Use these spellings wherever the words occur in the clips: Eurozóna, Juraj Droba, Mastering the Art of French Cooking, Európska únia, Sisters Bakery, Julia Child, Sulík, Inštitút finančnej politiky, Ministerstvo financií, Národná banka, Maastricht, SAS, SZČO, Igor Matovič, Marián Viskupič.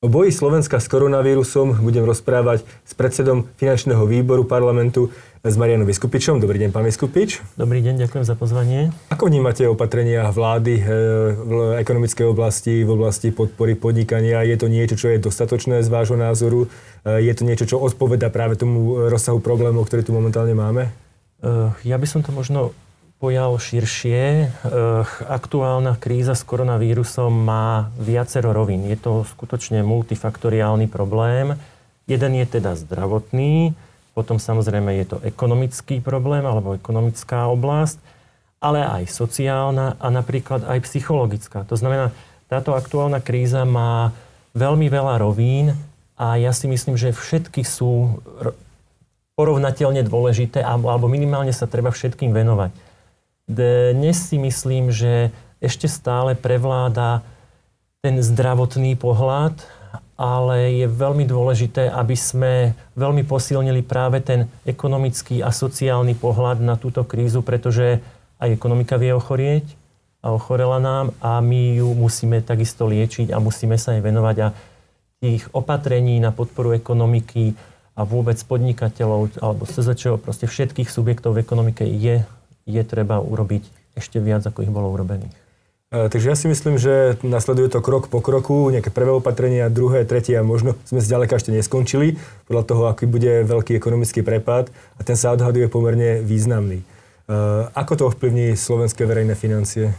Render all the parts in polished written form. O boji Slovenska s koronavírusom budem rozprávať s predsedom finančného výboru parlamentu s Mariánom Viskupičom. Dobrý deň, pán Viskupič. Dobrý deň, ďakujem za pozvanie. Ako vnímate opatrenia vlády v ekonomickej oblasti, v oblasti podpory podnikania? Je to niečo, čo je dostatočné z vášho názoru? Je to niečo, čo odpovedá práve tomu rozsahu problémov, ktorý tu momentálne máme? Ja by som to možno pojal širšie. Aktuálna kríza s koronavírusom má viacero rovín. Je to skutočne multifaktoriálny problém. Jeden je teda zdravotný, potom samozrejme je to ekonomický problém alebo ekonomická oblasť, ale aj sociálna a napríklad aj psychologická. To znamená, táto aktuálna kríza má veľmi veľa rovín a ja si myslím, že všetky sú porovnateľne dôležité alebo minimálne sa treba všetkým venovať. Dnes si myslím, že ešte stále prevláda ten zdravotný pohľad, ale je veľmi dôležité, aby sme veľmi posilnili práve ten ekonomický a sociálny pohľad na túto krízu, pretože aj ekonomika vie ochorieť a ochorela nám a my ju musíme takisto liečiť a musíme sa jej venovať a tých opatrení na podporu ekonomiky a vôbec podnikateľov alebo SZČO, proste všetkých subjektov v ekonomike je treba urobiť ešte viac, ako ich bolo urobených. Takže ja si myslím, že nasleduje to krok po kroku, nejaké prvé opatrenia, druhé, tretie a možno sme zďaleka ešte neskončili podľa toho, aký bude veľký ekonomický prepad a ten sa odhaduje pomerne významný. Ako to ovplyvní slovenské verejné financie?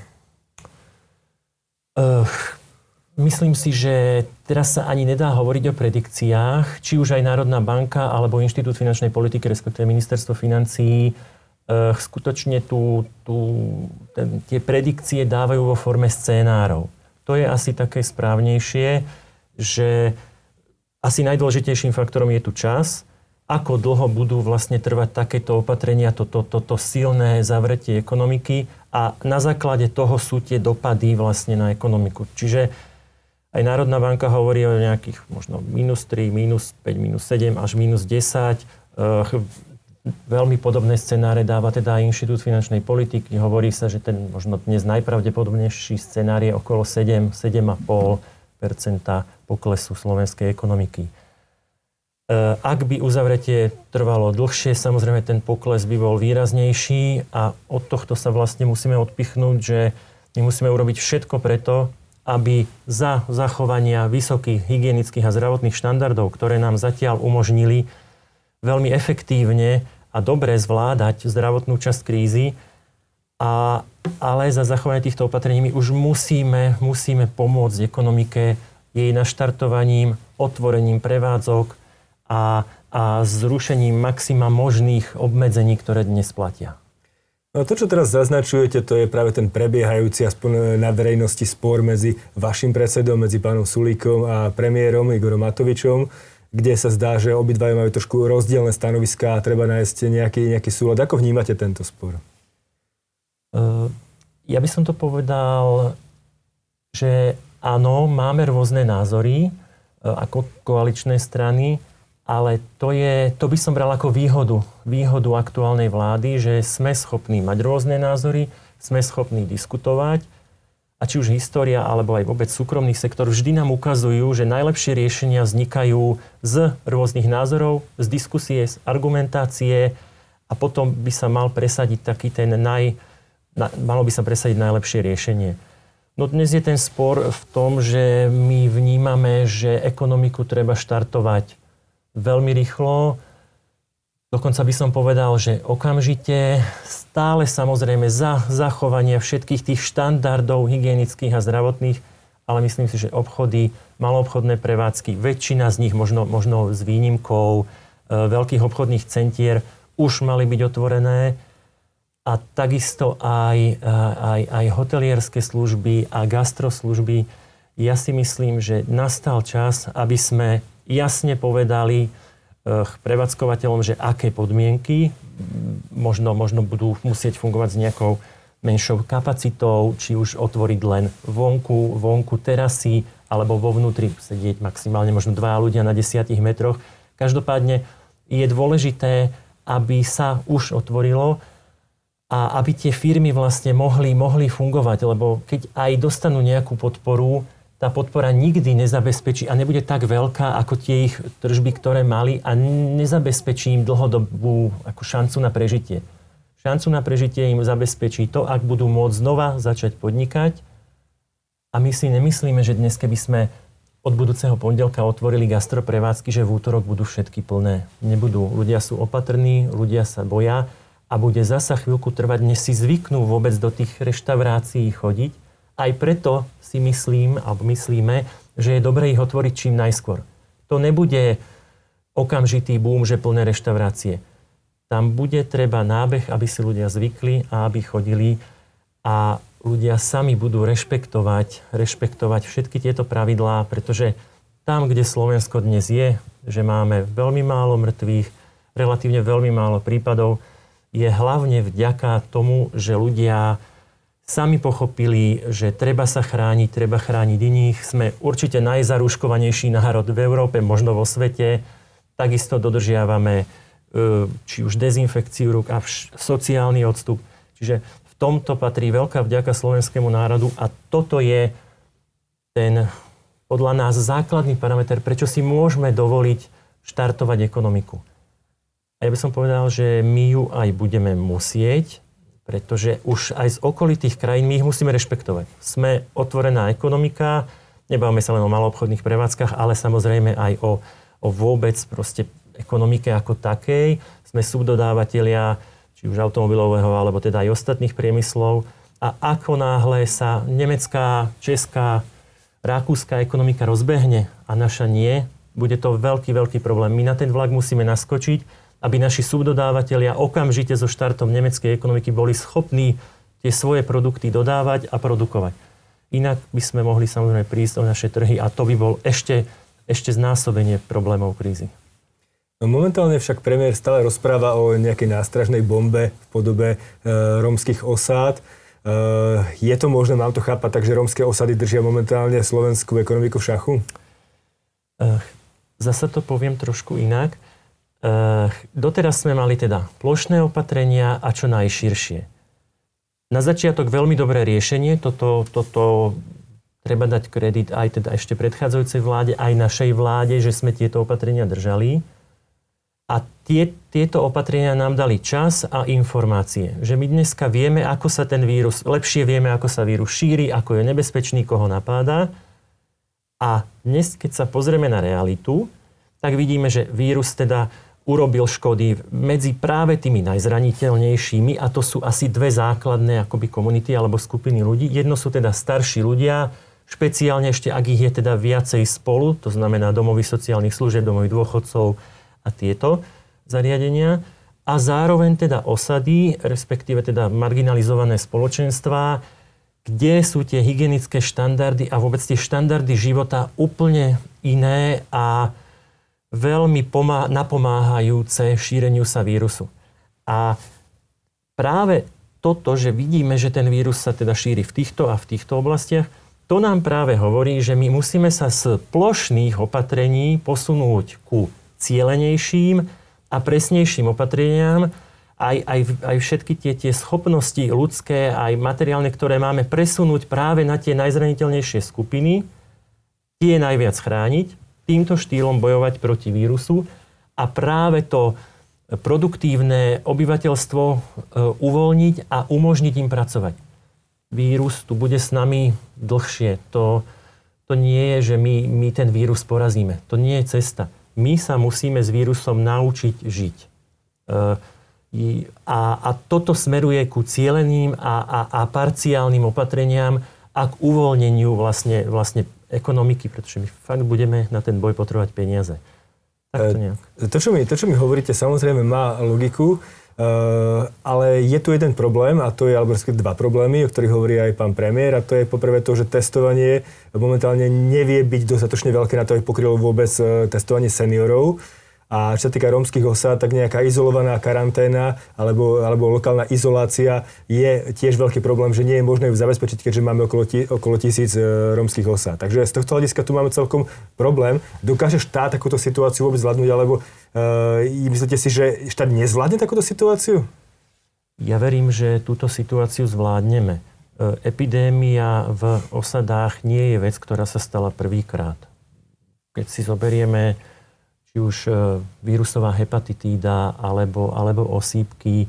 Myslím si, že teraz sa ani nedá hovoriť o predikciách, či už aj Národná banka alebo Inštitút finančnej politiky, respektíve Ministerstvo financií skutočne tie predikcie dávajú vo forme scenárov. To je asi také správnejšie, že asi najdôležitejším faktorom je tu čas, ako dlho budú vlastne trvať takéto opatrenia, toto silné zavretie ekonomiky a na základe toho sú tie dopady vlastne na ekonomiku. Čiže aj Národná banka hovorí o nejakých možno minus 3, minus 5, minus 7 až minus 10. Veľmi podobné scenáre dáva teda aj Inštitút finančnej politiky. Hovorí sa, že ten možno dnes najpravdepodobnejší scenár je okolo 7,5% poklesu slovenskej ekonomiky. Ak by uzavretie trvalo dlhšie, samozrejme ten pokles by bol výraznejší a od tohto sa vlastne musíme odpichnúť, že my musíme urobiť všetko preto, aby za zachovania vysokých hygienických a zdravotných štandardov, ktoré nám zatiaľ umožnili veľmi efektívne a dobre zvládať zdravotnú časť krízy, ale za zachovanie týchto opatrení my už musíme pomôcť ekonomike jej naštartovaním, otvorením prevádzok a zrušením maxima možných obmedzení, ktoré dnes platia. No to, čo teraz zaznačujete, to je práve ten prebiehajúci, aspoň na verejnosti, spor medzi vašim predsedom, medzi pánom Sulíkom a premiérom Igorom Matovičom, kde sa zdá, že obidvaja majú trošku rozdielne stanoviská a treba nájsť nejaký súlad. Ako vnímate tento spor? Ja by som to povedal, že áno, máme rôzne názory ako koaličné strany, ale to by som bral ako výhodu aktuálnej vlády, že sme schopní mať rôzne názory, sme schopní diskutovať a či už história, alebo aj vôbec súkromný sektor vždy nám ukazujú, že najlepšie riešenia vznikajú z rôznych názorov, z diskusie, z argumentácie a potom by sa mal presadiť malo by sa presadiť najlepšie riešenie. No dnes je ten spor v tom, že my vnímame, že ekonomiku treba štartovať veľmi rýchlo. Dokonca by som povedal, že okamžite, stále samozrejme za zachovania všetkých tých štandardov hygienických a zdravotných, ale myslím si, že obchody, maloobchodné prevádzky, väčšina z nich, možno s výnimkou veľkých obchodných centier, už mali byť otvorené a takisto aj hotelierské služby a gastroslužby. Ja si myslím, že nastal čas, aby sme jasne povedali prevádzkovateľom, že aké podmienky možno budú musieť fungovať s nejakou menšou kapacitou, či už otvoriť len vonku terasy, alebo vo vnútri sedieť maximálne možno 2 ľudia na 10 metroch. Každopádne je dôležité, aby sa už otvorilo a aby tie firmy vlastne mohli fungovať, lebo keď aj dostanú nejakú podporu, tá podpora nikdy nezabezpečí a nebude tak veľká ako tie ich tržby, ktoré mali, a nezabezpečí im dlhodobú ako šancu na prežitie. Šancu na prežitie im zabezpečí to, ak budú môcť znova začať podnikať. A my si nemyslíme, že dnes, keby sme od budúceho pondelka otvorili gastroprevádzky, že v útorok budú všetky plné. Nebudú. Ľudia sú opatrní, ľudia sa boja a bude zasa chvíľku trvať, než si zvyknú vôbec do tých reštaurácií chodiť. Aj preto si myslím, alebo myslíme, že je dobré ich otvoriť čím najskôr. To nebude okamžitý boom, že plné reštaurácie. Tam bude treba nábeh, aby si ľudia zvykli a aby chodili, a ľudia sami budú rešpektovať všetky tieto pravidlá, pretože tam, kde Slovensko dnes je, že máme veľmi málo mŕtvych, relatívne veľmi málo prípadov, je hlavne vďaka tomu, že ľudia sami pochopili, že treba sa chrániť, treba chrániť iných. Sme určite najzarúškovanejší národ v Európe, možno vo svete. Takisto dodržiavame či už dezinfekciu rúk a sociálny odstup. Čiže v tomto patrí veľká vďaka slovenskému národu a toto je ten podľa nás základný parameter, prečo si môžeme dovoliť štartovať ekonomiku. A ja by som povedal, že my ju aj budeme musieť, pretože už aj z okolitých krajín my ich musíme rešpektovať. Sme otvorená ekonomika, nebávame sa len o maloobchodných prevádzkach, ale samozrejme aj o vôbec proste ekonomike ako takej. Sme subdodávateľia, či už automobilového, alebo teda aj ostatných priemyslov. A ako náhle sa nemecká, česká, rakúska ekonomika rozbehne a naša nie, bude to veľký, veľký problém. My na ten vlak musíme naskočiť, aby naši subdodávateľia okamžite so štartom nemeckej ekonomiky boli schopní tie svoje produkty dodávať a produkovať. Inak by sme mohli samozrejme prísť o naše trhy a to by bol ešte znásobenie problémov krízy. Momentálne však premiér stále rozpráva o nejakej nástražnej bombe v podobe rómskych osád. Je to možné, mám to chápať, takže rómske osady držia momentálne slovenskú ekonomiku v šachu? Zasa to poviem trošku inak. Doteraz sme mali teda plošné opatrenia a čo najširšie. Na začiatok veľmi dobré riešenie, toto treba dať kredit aj teda ešte predchádzajúcej vláde, aj našej vláde, že sme tieto opatrenia držali. A tieto opatrenia nám dali čas a informácie, že my dneska vieme, ako sa ten vírus, lepšie vieme, ako sa vírus šíri, ako je nebezpečný, koho napáda. A dnes, keď sa pozrieme na realitu, tak vidíme, že vírus teda urobil škody medzi práve tými najzraniteľnejšími, a to sú asi dve základné akoby komunity alebo skupiny ľudí. Jedno sú teda starší ľudia, špeciálne ešte ak ich je teda viacej spolu, to znamená domovy sociálnych služieb, domovy dôchodcov a tieto zariadenia, a zároveň teda osady, respektíve teda marginalizované spoločenstvá, kde sú tie hygienické štandardy a vôbec tie štandardy života úplne iné a veľmi napomáhajúce šíreniu sa vírusu. A práve toto, že vidíme, že ten vírus sa teda šíri v týchto a v týchto oblastiach, to nám práve hovorí, že my musíme sa z plošných opatrení posunúť ku cielenejším a presnejším opatreniam, aj všetky tie schopnosti ľudské, aj materiálne, ktoré máme, presunúť práve na tie najzraniteľnejšie skupiny, tie najviac chrániť, týmto štýlom bojovať proti vírusu a práve to produktívne obyvateľstvo uvoľniť a umožniť im pracovať. Vírus tu bude s nami dlhšie. To nie je, že my ten vírus porazíme. To nie je cesta. My sa musíme s vírusom naučiť žiť. A toto smeruje ku cieleným a parciálnym opatreniam a k uvoľneniu vlastne ekonomiky, pretože my fakt budeme na ten boj potrebovať peniaze. Tak to nejak. To, čo mi hovoríte, samozrejme má logiku, ale je tu jeden problém, a to je, alebo dva problémy, o ktorých hovorí aj pán premiér, a to je poprvé to, že testovanie momentálne nevie byť dostatočne veľké na to, aby pokrylo vôbec testovanie seniorov. A čo sa týka rómskych osád, tak nejaká izolovaná karanténa alebo lokálna izolácia je tiež veľký problém, že nie je možné ju zabezpečiť, keďže máme okolo 1000 rómskych osád. Takže z tohto hľadiska tu máme celkom problém. Dokáže štát takúto situáciu vôbec zvládnuť, alebo myslíte si, že štát nezvládne takúto situáciu? Ja verím, že túto situáciu zvládneme. epidémia v osadách nie je vec, ktorá sa stala prvýkrát. Keď si zoberieme či už vírusová hepatitída alebo osýpky,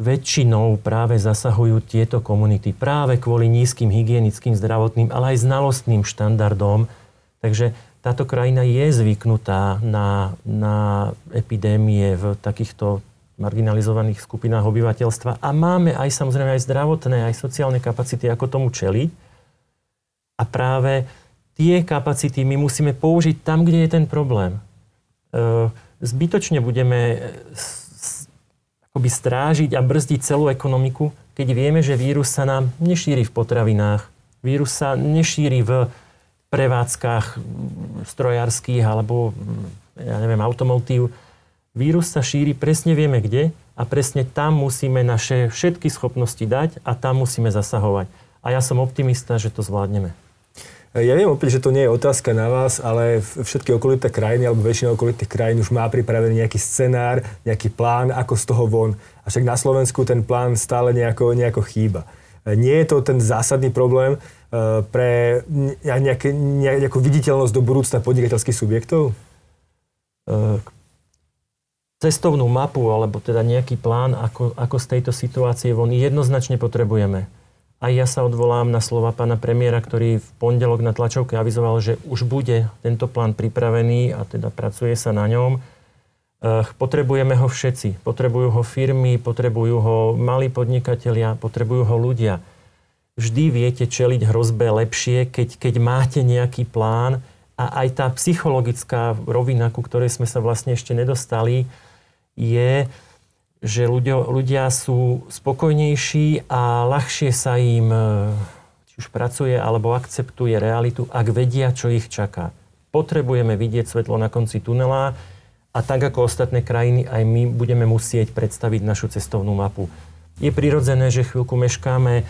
väčšinou práve zasahujú tieto komunity práve kvôli nízkym hygienickým, zdravotným, ale aj znalostným štandardom. Takže táto krajina je zvyknutá na epidémie v takýchto marginalizovaných skupinách obyvateľstva a máme aj samozrejme aj zdravotné, aj sociálne kapacity, ako tomu čeliť. A práve tie kapacity my musíme použiť tam, kde je ten problém. Zbytočne budeme akoby strážiť a brzdiť celú ekonomiku, keď vieme, že vírus sa nám nešíri v potravinách, vírus sa nešíri v prevádzkach strojárskych alebo automotív. Vírus sa šíri, presne vieme kde a presne tam musíme naše všetky schopnosti dať a tam musíme zasahovať. A ja som optimista, že to zvládneme. Ja viem opäť, že to nie je otázka na vás, ale všetky okolité krajiny, alebo väčšina okolitých krajín už má pripravený nejaký scenár, nejaký plán, ako z toho von. Avšak na Slovensku ten plán stále nejako chýba. Nie je to ten zásadný problém pre nejakú viditeľnosť do budúcna podnikateľských subjektov? Cestovnú mapu, alebo teda nejaký plán, ako z tejto situácie von jednoznačne potrebujeme. A ja sa odvolám na slova pána premiéra, ktorý v pondelok na tlačovke avizoval, že už bude tento plán pripravený a teda pracuje sa na ňom. Potrebujeme ho všetci. Potrebujú ho firmy, potrebujú ho malí podnikatelia, potrebujú ho ľudia. Vždy viete čeliť hrozbe lepšie, keď máte nejaký plán a aj tá psychologická rovina, ku ktorej sme sa vlastne ešte nedostali, je, že ľudia sú spokojnejší a ľahšie sa im či už pracuje alebo akceptuje realitu, ak vedia, čo ich čaká. Potrebujeme vidieť svetlo na konci tunela a tak ako ostatné krajiny, aj my budeme musieť predstaviť našu cestovnú mapu. Je prirodzené, že chvíľku meškáme.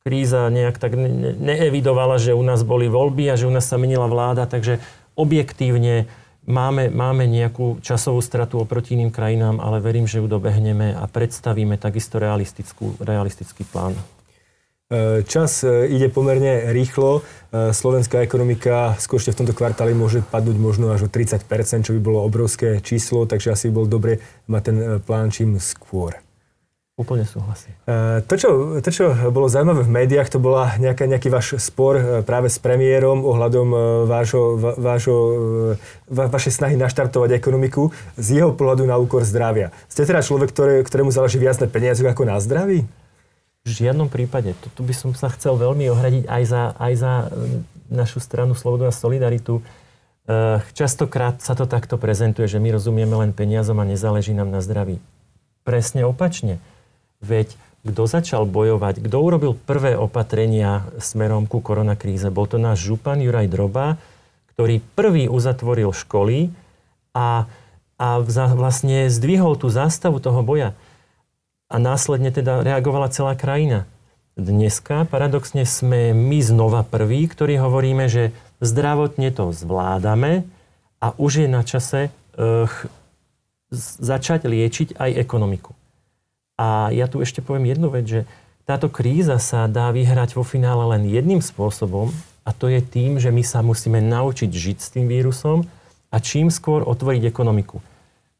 Kríza nejak tak neevidovala, že u nás boli voľby a že u nás sa menila vláda, takže objektívne Máme nejakú časovú stratu oproti iným krajinám, ale verím, že ju dobehneme a predstavíme takisto realistický plán. Čas ide pomerne rýchlo. Slovenská ekonomika skôršte v tomto kvartáli môže padnúť možno až o 30%, čo by bolo obrovské číslo, takže asi by bolo dobre mať ten plán čím skôr. Úplne súhlasím. To, čo bolo zaujímavé v médiách, to bola nejaký váš spor práve s premiérom ohľadom vašej snahy naštartovať ekonomiku z jeho pohľadu na úkor zdravia. Ste teda človek, ktorému záleží viac na peniazoch ako na zdraví? V žiadnom prípade. Tu by som sa chcel veľmi ohradiť aj za našu stranu Slobodu a solidaritu. Častokrát sa to takto prezentuje, že my rozumieme len peniazom a nezáleží nám na zdraví. Presne opačne. Veď kto začal bojovať, kto urobil prvé opatrenia smerom ku koronakríze? Bol to náš župan Juraj Droba, ktorý prvý uzatvoril školy a vlastne zdvihol tú zástavu toho boja. A následne teda reagovala celá krajina. Dneska paradoxne sme my znova prví, ktorí hovoríme, že zdravotne to zvládame a už je na čase začať liečiť aj ekonomiku. A ja tu ešte poviem jednu vec, že táto kríza sa dá vyhrať vo finále len jedným spôsobom a to je tým, že my sa musíme naučiť žiť s tým vírusom a čím skôr otvoriť ekonomiku.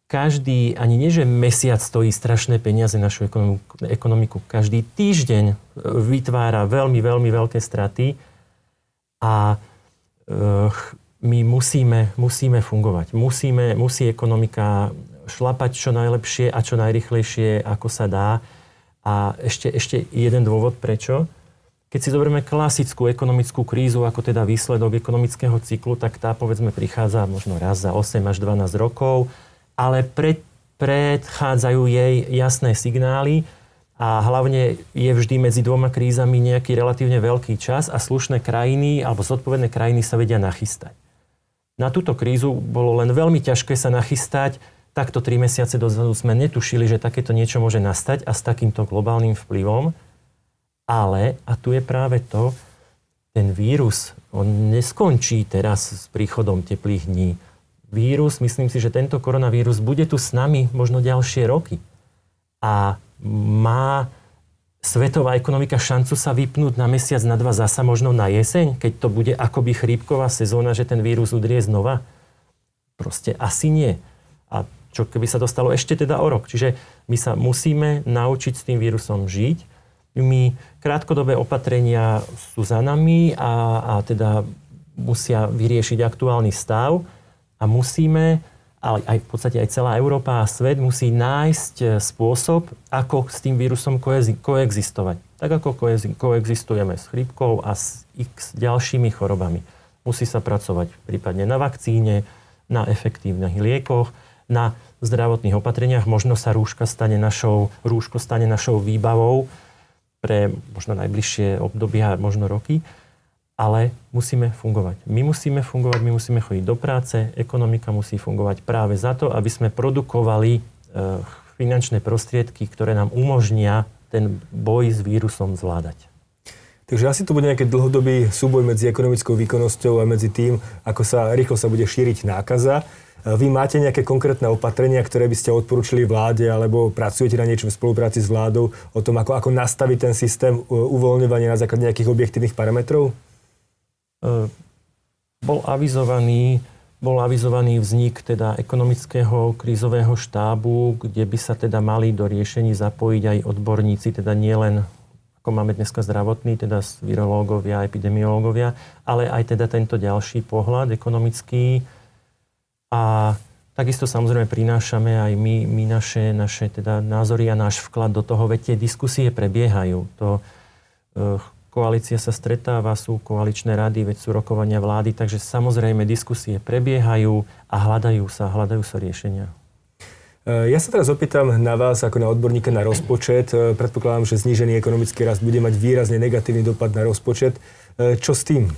Každý, ani nie že mesiac stojí strašné peniaze našu ekonomiku, každý týždeň vytvára veľmi, veľmi veľké straty a my musíme fungovať. Musí ekonomika šlapať čo najlepšie a čo najrychlejšie, ako sa dá. A ešte jeden dôvod, prečo. Keď si zoberieme klasickú ekonomickú krízu, ako teda výsledok ekonomického cyklu, tak tá, povedzme, prichádza možno raz za 8 až 12 rokov, ale predchádzajú jej jasné signály a hlavne je vždy medzi dvoma krízami nejaký relatívne veľký čas a slušné krajiny alebo zodpovedné krajiny sa vedia nachystať. Na túto krízu bolo len veľmi ťažké sa nachystať. Takto 3 mesiace dozadu sme netušili, že takéto niečo môže nastať a s takýmto globálnym vplyvom. Ale, a tu je práve to, ten vírus, on neskončí teraz s príchodom teplých dní. Vírus, myslím si, že tento koronavírus bude tu s nami možno ďalšie roky. A má svetová ekonomika šancu sa vypnúť na mesiac, na dva, zasa možno na jeseň, keď to bude akoby chrípková sezóna, že ten vírus udrie znova? Proste asi nie. A čo keby sa dostalo ešte teda o rok? Čiže my sa musíme naučiť s tým vírusom žiť. My krátkodobé opatrenia sú za nami a teda musia vyriešiť aktuálny stav a musíme, ale aj v podstate aj celá Európa a svet musí nájsť spôsob, ako s tým vírusom koexistovať. Tak ako koexistujeme s chrípkou a s x ďalšími chorobami. Musí sa pracovať prípadne na vakcíne, na efektívnych liekoch, na zdravotných opatreniach. Možno sa rúško stane našou výbavou pre možno najbližšie obdobia, možno roky, ale musíme fungovať. My musíme chodiť do práce, ekonomika musí fungovať práve za to, aby sme produkovali finančné prostriedky, ktoré nám umožnia ten boj s vírusom zvládať. Takže asi to bude nejaký dlhodobý súboj medzi ekonomickou výkonnosťou a medzi tým, ako sa rýchlo sa bude šíriť nákaza. Vy máte nejaké konkrétne opatrenia, ktoré by ste odporúčili vláde, alebo pracujete na niečom v spolupráci s vládou o tom, ako nastaviť ten systém uvoľňovania na základe nejakých objektívnych parametrov? Bol avizovaný vznik teda ekonomického krízového štábu, kde by sa teda mali do riešení zapojiť aj odborníci, teda nielen ako máme dneska zdravotní, teda virológovia, epidemiológovia, ale aj teda tento ďalší pohľad ekonomický. A takisto samozrejme prinášame aj my naše teda názory a náš vklad do toho, veď tie diskusie prebiehajú. Koalícia sa stretáva, sú koaličné rady, veď sú rokovania vlády, takže samozrejme diskusie prebiehajú a hľadajú sa riešenia. Ja sa teraz opýtam na vás ako na odborníka na rozpočet. Predpokladám, že znížený ekonomický rast bude mať výrazne negatívny dopad na rozpočet. Čo s tým?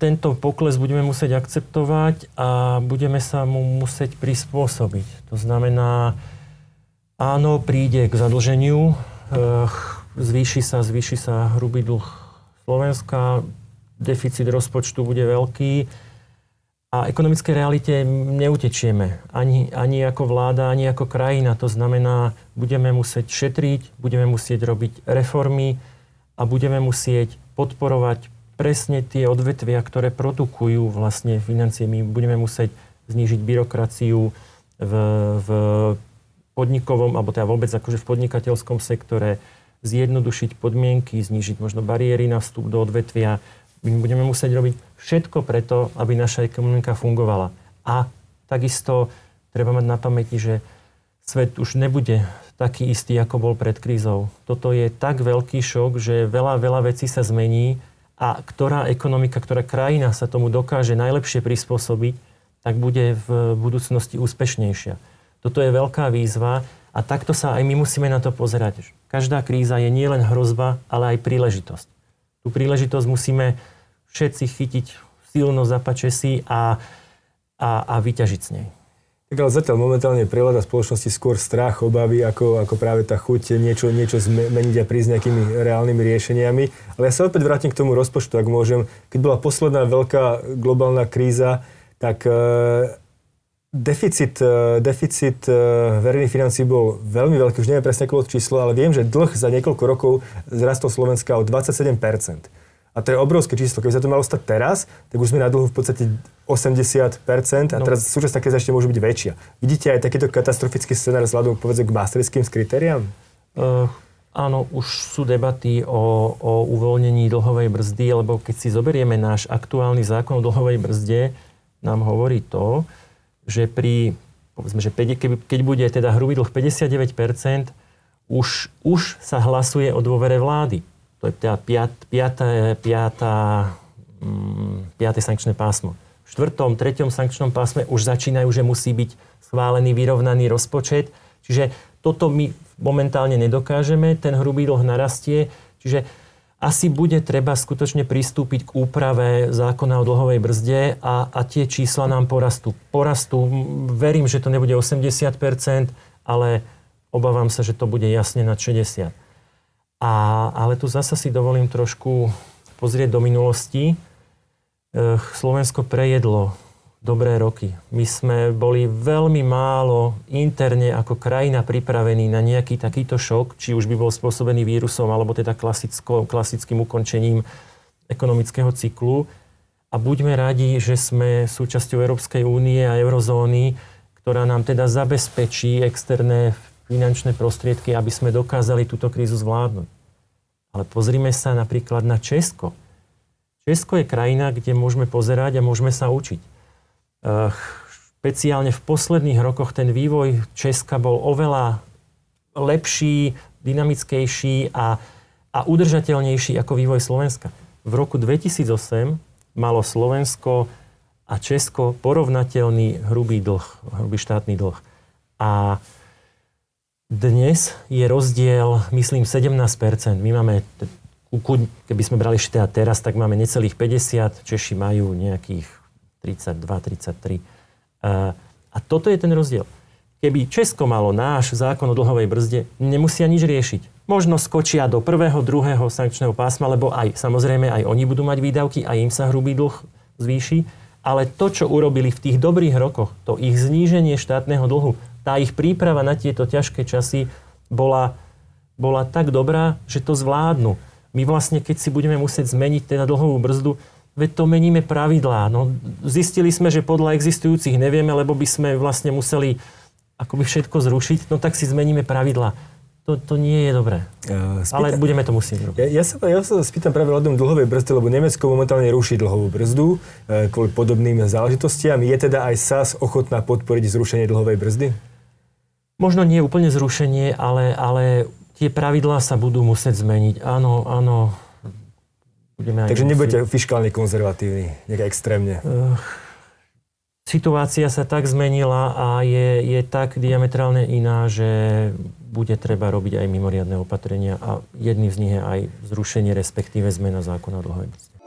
Tento pokles budeme musieť akceptovať a budeme sa mu musieť prispôsobiť. To znamená, áno, príde k zadlženiu, zvýši sa hrubý dlh Slovenska, deficit rozpočtu bude veľký. A ekonomické realite neutečieme. Ani ako vláda, ani ako krajina. To znamená, budeme musieť šetriť, budeme musieť robiť reformy a budeme musieť podporovať presne tie odvetvia, ktoré produkujú vlastne financie. My budeme musieť znížiť byrokraciu v podnikovom, alebo teda vôbec akože v podnikateľskom sektore, zjednodušiť podmienky, znížiť možno bariéry na vstup do odvetvia. My budeme musieť robiť všetko preto, aby naša ekonomika fungovala. A takisto treba mať na pamäti, že svet už nebude taký istý, ako bol pred krízou. Toto je tak veľký šok, že veľa vecí sa zmení a ktorá ekonomika, ktorá krajina sa tomu dokáže najlepšie prispôsobiť, tak bude v budúcnosti úspešnejšia. Toto je veľká výzva a takto sa aj my musíme na to pozerať. Každá kríza je nielen hrozba, ale aj príležitosť. Tú príležitosť musíme všetci chytiť silno za pačesy a vyťažiť z nej. Tak ale zatiaľ momentálne prevláda spoločnosti skôr strach, obavy, ako práve tá chuť niečo zmeniť a prísť nejakými reálnymi riešeniami. Ale ja sa opäť vrátim k tomu rozpočtu, ak môžem. Keď bola posledná veľká globálna kríza, tak deficit verejných financií bol veľmi veľký, už neviem presne koľko číslo, ale viem, že dlh za niekoľko rokov zrastol Slovenska o 27%. A to je obrovské číslo. Keby sa to malo stať teraz, tak už sme na dlhu v podstate 80% a teraz súčasná kríza ešte môže byť väčšia. Vidíte aj takýto katastrofický scenár vzhľadom povedzme k maastrichtským kritériám? Áno, už sú debaty o uvoľnení dlhovej brzdy, lebo keď si zoberieme náš aktuálny zákon o dlhovej brzde, nám hovorí to, že keď bude teda hrubý dlh 59%, už sa hlasuje o dôvere vlády. To je teda piaté sankčné pásmo. V 4., 3. sankčnom pásme už začínajú, že musí byť schválený, vyrovnaný rozpočet. Čiže toto my momentálne nedokážeme, ten hrubý dlh narastie. Čiže asi bude treba skutočne pristúpiť k úprave zákona o dlhovej brzde a tie čísla nám porastú. Verím, že to nebude 80%, ale obávam sa, že to bude jasne nad 60%. Ale tu zasa si dovolím trošku pozrieť do minulosti. Slovensko prejedlo dobré roky. My sme boli veľmi málo interne ako krajina pripravení na nejaký takýto šok, či už by bol spôsobený vírusom, alebo teda klasickým ukončením ekonomického cyklu. A buďme radi, že sme súčasťou Európskej únie a eurozóny, ktorá nám teda zabezpečí externé finančné prostriedky, aby sme dokázali túto krízu zvládnuť. Ale pozrime sa napríklad na Česko. Česko je krajina, kde môžeme pozerať a môžeme sa učiť. Špeciálne v posledných rokoch ten vývoj Česka bol oveľa lepší, dynamickejší a udržateľnejší ako vývoj Slovenska. V roku 2008 malo Slovensko a Česko porovnateľný hrubý štátny dlh. A dnes je rozdiel, myslím, 17%. My máme, keby sme brali ešte teraz, tak máme necelých 50, Češi majú nejakých 32, 33. A toto je ten rozdiel. Keby Česko malo náš zákon o dlhovej brzde, nemusia nič riešiť. Možno skočia do prvého, druhého sankčného pásma, lebo aj samozrejme aj oni budú mať výdavky a im sa hrubý dlh zvýši. Ale to, čo urobili v tých dobrých rokoch, to ich zníženie štátneho dlhu, tá ich príprava na tieto ťažké časy bola tak dobrá, že to zvládnu. My vlastne, keď si budeme musieť zmeniť teda dlhovú brzdu, veď to meníme pravidlá. No, zistili sme, že podľa existujúcich nevieme, lebo by sme vlastne museli akoby všetko zrušiť, no tak si zmeníme pravidlá. To nie je dobré. Ale budeme to musieť robiť. Ja sa spýtam práve ohľadom dlhovej brzdy, lebo Nemecko momentálne ruší dlhovú brzdu kvôli podobným záležitostiam. Je teda aj SAS ochotná podporiť zrušenie dlhovej brzdy? Možno nie úplne zrušenie, ale tie pravidlá sa budú musieť zmeniť. Áno. Takže nebudete fiškálne konzervatívni, nejak extrémne. Situácia sa tak zmenila a je tak diametrálne iná, že bude treba robiť aj mimoriadne opatrenia a jedným z nich je aj zrušenie, respektíve zmena zákona o dlhovej brzde.